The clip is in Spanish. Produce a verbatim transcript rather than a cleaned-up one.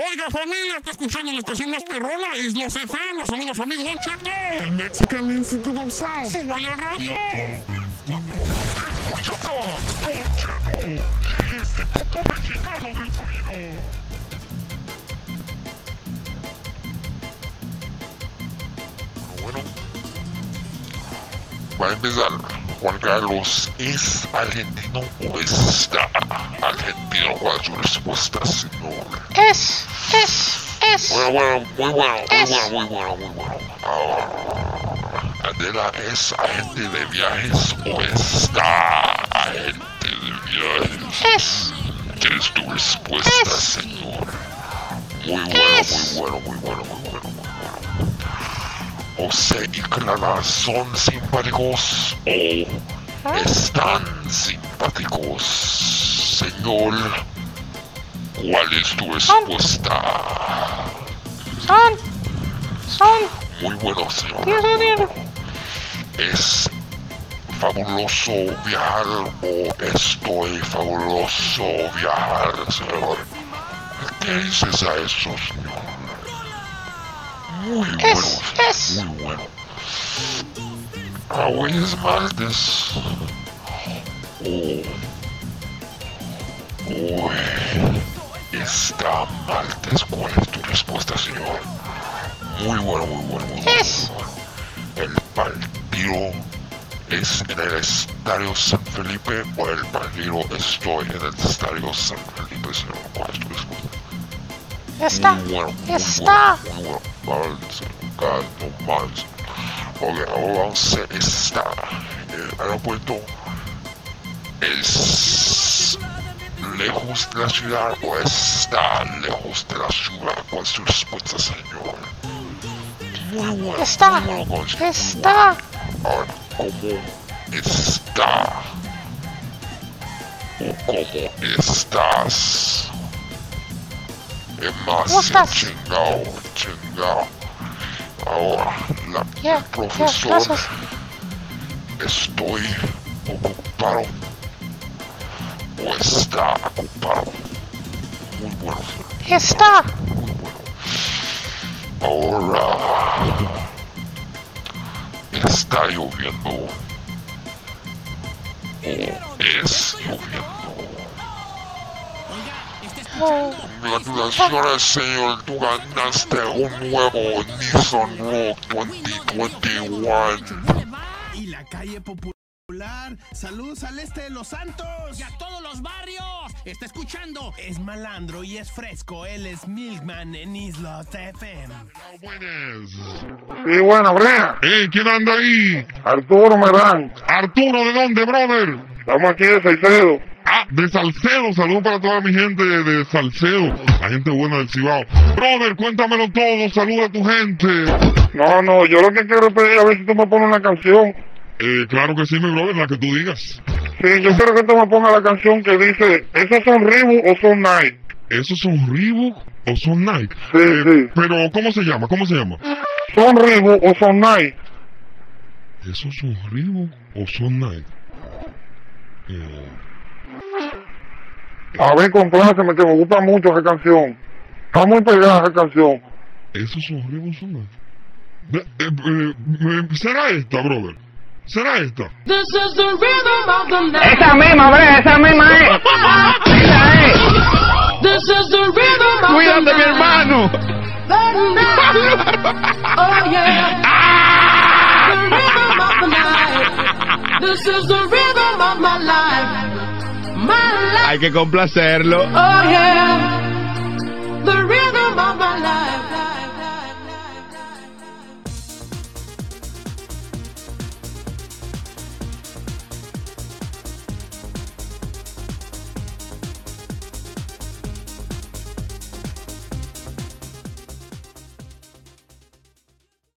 Oiga, familia, que escuchando la estación más perrona, Isla T F M, sonido familia, chato. The Mexican Institute of Sound. Cibao Radio. Bueno, va a empezar. Juan Carlos, ¿es argentino o está argentino? ¿Cuál es tu respuesta, señor? Es, es, es. Bueno, bueno, muy bueno, muy bueno, muy bueno, muy bueno. Ahora, Adela, ¿es agente de viajes o está agente de viajes? Es. ¿Qué es tu respuesta, señor? Muy bueno, muy bueno, muy bueno, muy bueno. José y Clara son simpáticos o están simpáticos, señor. ¿Cuál es tu respuesta? Son. Son. Muy bueno, señor. ¿Es fabuloso viajar o estoy fabuloso viajar, señor? ¿Qué dices a eso, señor? Muy bueno, es, muy bueno. Ah, hoy es martes. Hoy oh. oh. está martes. ¿Cuál es tu respuesta, señor? Muy bueno, muy bueno, muy bueno. Es. ¿El partido es en el Estadio San Felipe o el partido estoy en el Estadio San Felipe, señor? ¿Cuál es tu respuesta? Está, muy bueno, muy está. Bueno, muy bueno. Vale, no más. Ok, ahora se está el aeropuerto. ¿Es lejos de la ciudad o está lejos de la ciudad? ¿Cuál es su respuesta, señor? Muy bueno. Está. Muy bueno, está. Ahora, ¿cómo está? ¿O cómo estás? Es más chingado, chingado. Ahora, la yeah, profesor, yeah, estoy ocupado o está ocupado. Muy bueno. Está. Muy bueno. Ahora, está lloviendo o es lloviendo. Oh. Congratulaciones, señor, tú ganaste un nuevo Nissan Rock dos mil veintiuno. Y la calle popular, saludos al este de Los Santos y a todos los barrios. Está escuchando, es malandro y es fresco, él es Milkman en Isla T F M. Y bueno, brea, hey, ¿quién anda ahí? Arturo Merán. Arturo, ¿de dónde, brother? Estamos aquí de Salcedo. Ah, de Salcedo, saludos para toda mi gente de, de Salcedo, la gente buena del Cibao. Brother, cuéntamelo todo, saluda a tu gente. No, no, yo lo que quiero pedir, a ver si tú me pones una canción. Eh, claro que sí, mi brother, la que tú digas. Sí, yo quiero que tú me pongas la canción que dice, ¿esos son Reebok o son Nike? ¿Esos son Reebok o son Nike? Sí, eh, sí. Pero, ¿cómo se llama, cómo se llama? ¿Son Reebok o son Nike? ¿Esos son Reebok o son Nike? Eh... A ver, compláceme, que me gusta mucho esa canción. Está muy pegada esa canción. Esos son Reebok. Eh, eh, eh, ¿Será esta, brother? ¿Será esta? Esa misma, brother, esa misma es. Esa es. Cuídate, mi hermano. Oh, yeah. This is the rhythm of my life. Hay que complacerlo. Oh, yeah. The rhythm.